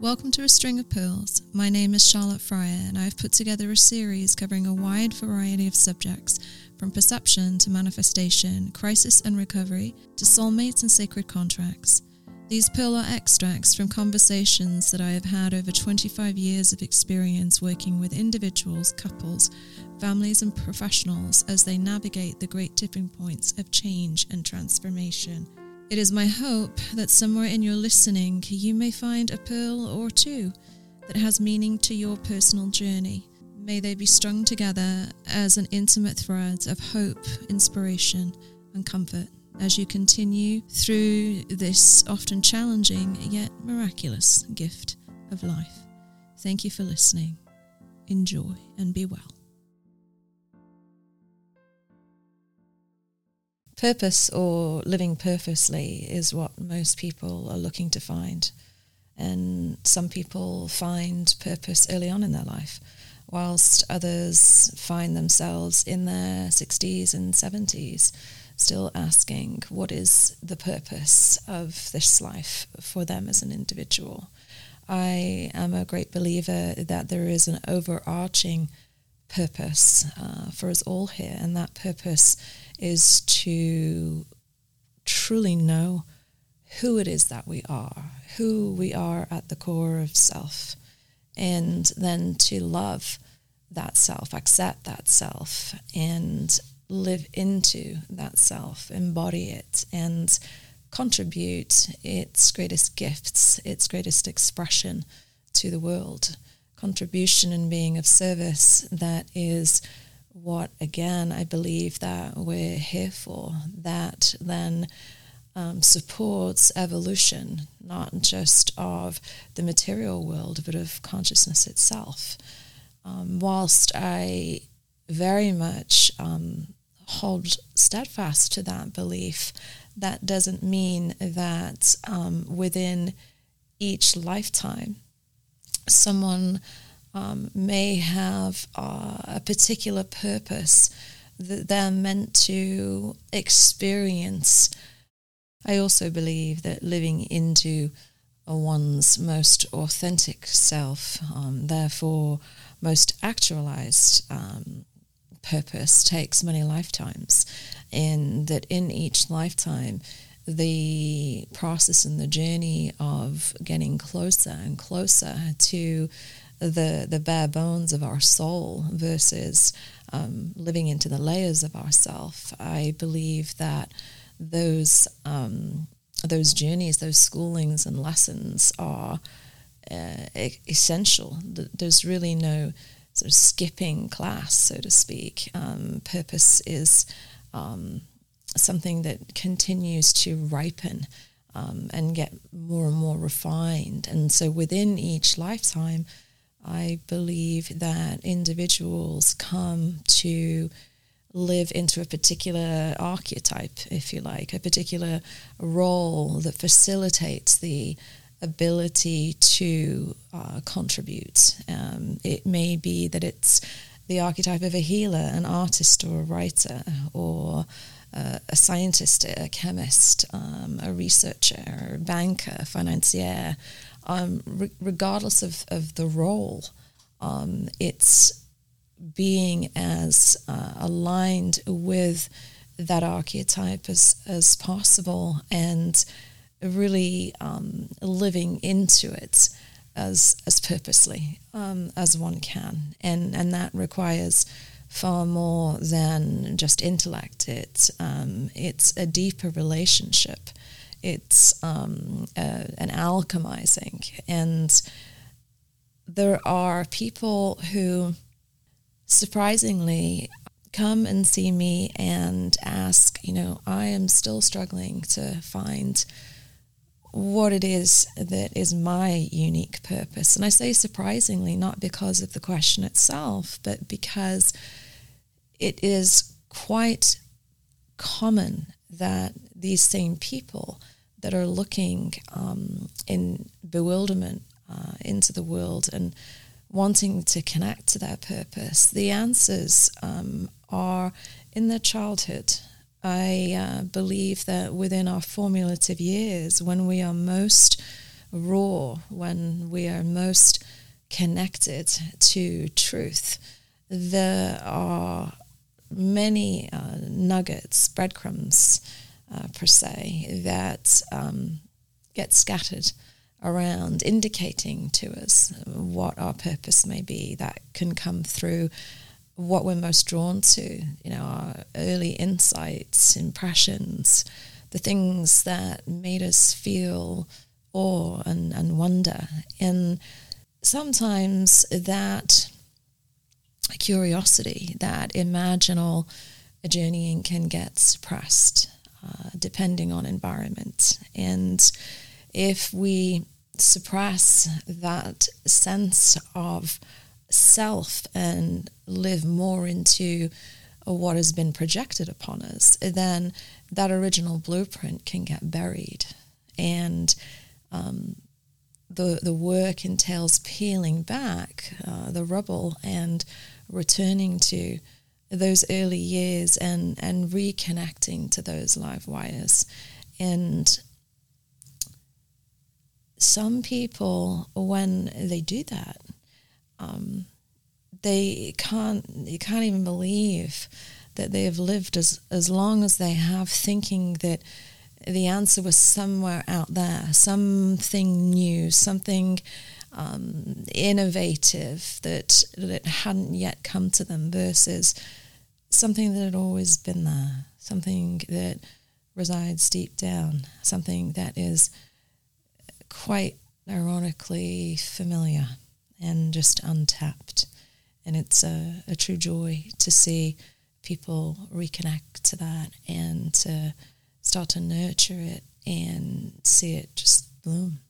Welcome to A String of Pearls. My name is Charlotte Fryer, and I have put together a series covering a wide variety of subjects, from perception to manifestation, crisis and recovery, to soulmates and sacred contracts. These pearl are extracts from conversations that I have had over 25 years of experience working with individuals, couples, families and professionals as they navigate the great tipping points of change and transformation. It is my hope that somewhere in your listening, you may find a pearl or two that has meaning to your personal journey. May they be strung together as an intimate thread of hope, inspiration, and comfort as you continue through this often challenging yet miraculous gift of life. Thank you for listening. Enjoy and be well. Purpose, or living purposely, is what most people are looking to find. And some people find purpose early on in their life, whilst others find themselves in their 60s and 70s still asking what is the purpose of this life for them as an individual. I am a great believer that there is an overarching purpose for us all here, and that purpose is to truly know who it is that we are, who we are at the core of self, and then to love that self, accept that self, and live into that self, embody it, and contribute its greatest gifts, its greatest expression to the world. Contribution and being of service, that is what, again, I believe that we're here for. That then supports evolution, not just of the material world, but of consciousness itself. Whilst I very much hold steadfast to that belief, that doesn't mean that within each lifetime, someone may have a particular purpose that they're meant to experience. I also believe that living into one's most authentic self, therefore most actualized purpose, takes many lifetimes, and that in each lifetime the process and the journey of getting closer and closer to the bare bones of our soul versus living into the layers of ourself. I believe that those journeys, those schoolings and lessons are essential. There's really no sort of skipping class, so to speak. Purpose is something that continues to ripen and get more and more refined. And so within each lifetime, I believe that individuals come to live into a particular archetype, if you like, a particular role that facilitates the ability to contribute. It may be that it's the archetype of a healer, an artist or a writer, or a scientist, a chemist, a researcher, a banker, a financier. Regardless of the role, it's being as aligned with that archetype as possible, and really living into it as purposely as one can. And that requires far more than just intellect. It's a deeper relationship. It's an alchemizing. And there are people who surprisingly come and see me and ask, I am still struggling to find what it is that is my unique purpose. And I say surprisingly, not because of the question itself, but because it is quite common that these same people that are looking in bewilderment into the world and wanting to connect to their purpose, the answers are in their childhood. I believe that within our formative years, when we are most raw, when we are most connected to truth, there are many nuggets, breadcrumbs per se, that get scattered around, indicating to us what our purpose may be. That can come through what we're most drawn to, you know, our early insights, impressions, the things that made us feel awe and wonder. And sometimes that curiosity, that imaginal journeying can get suppressed depending on environment. And if we suppress that sense of self and live more into what has been projected upon us, then that original blueprint can get buried. And the work entails peeling back the rubble and returning to those early years and reconnecting to those live wires. And some people, when they do that, they can't even believe that they have lived as long as they have, thinking that the answer was somewhere out there, something new, something innovative that hadn't yet come to them, versus something that had always been there, something that resides deep down, something that is quite ironically familiar and just untapped. And it's a true joy to see people reconnect to that and to start to nurture it and see it just bloom.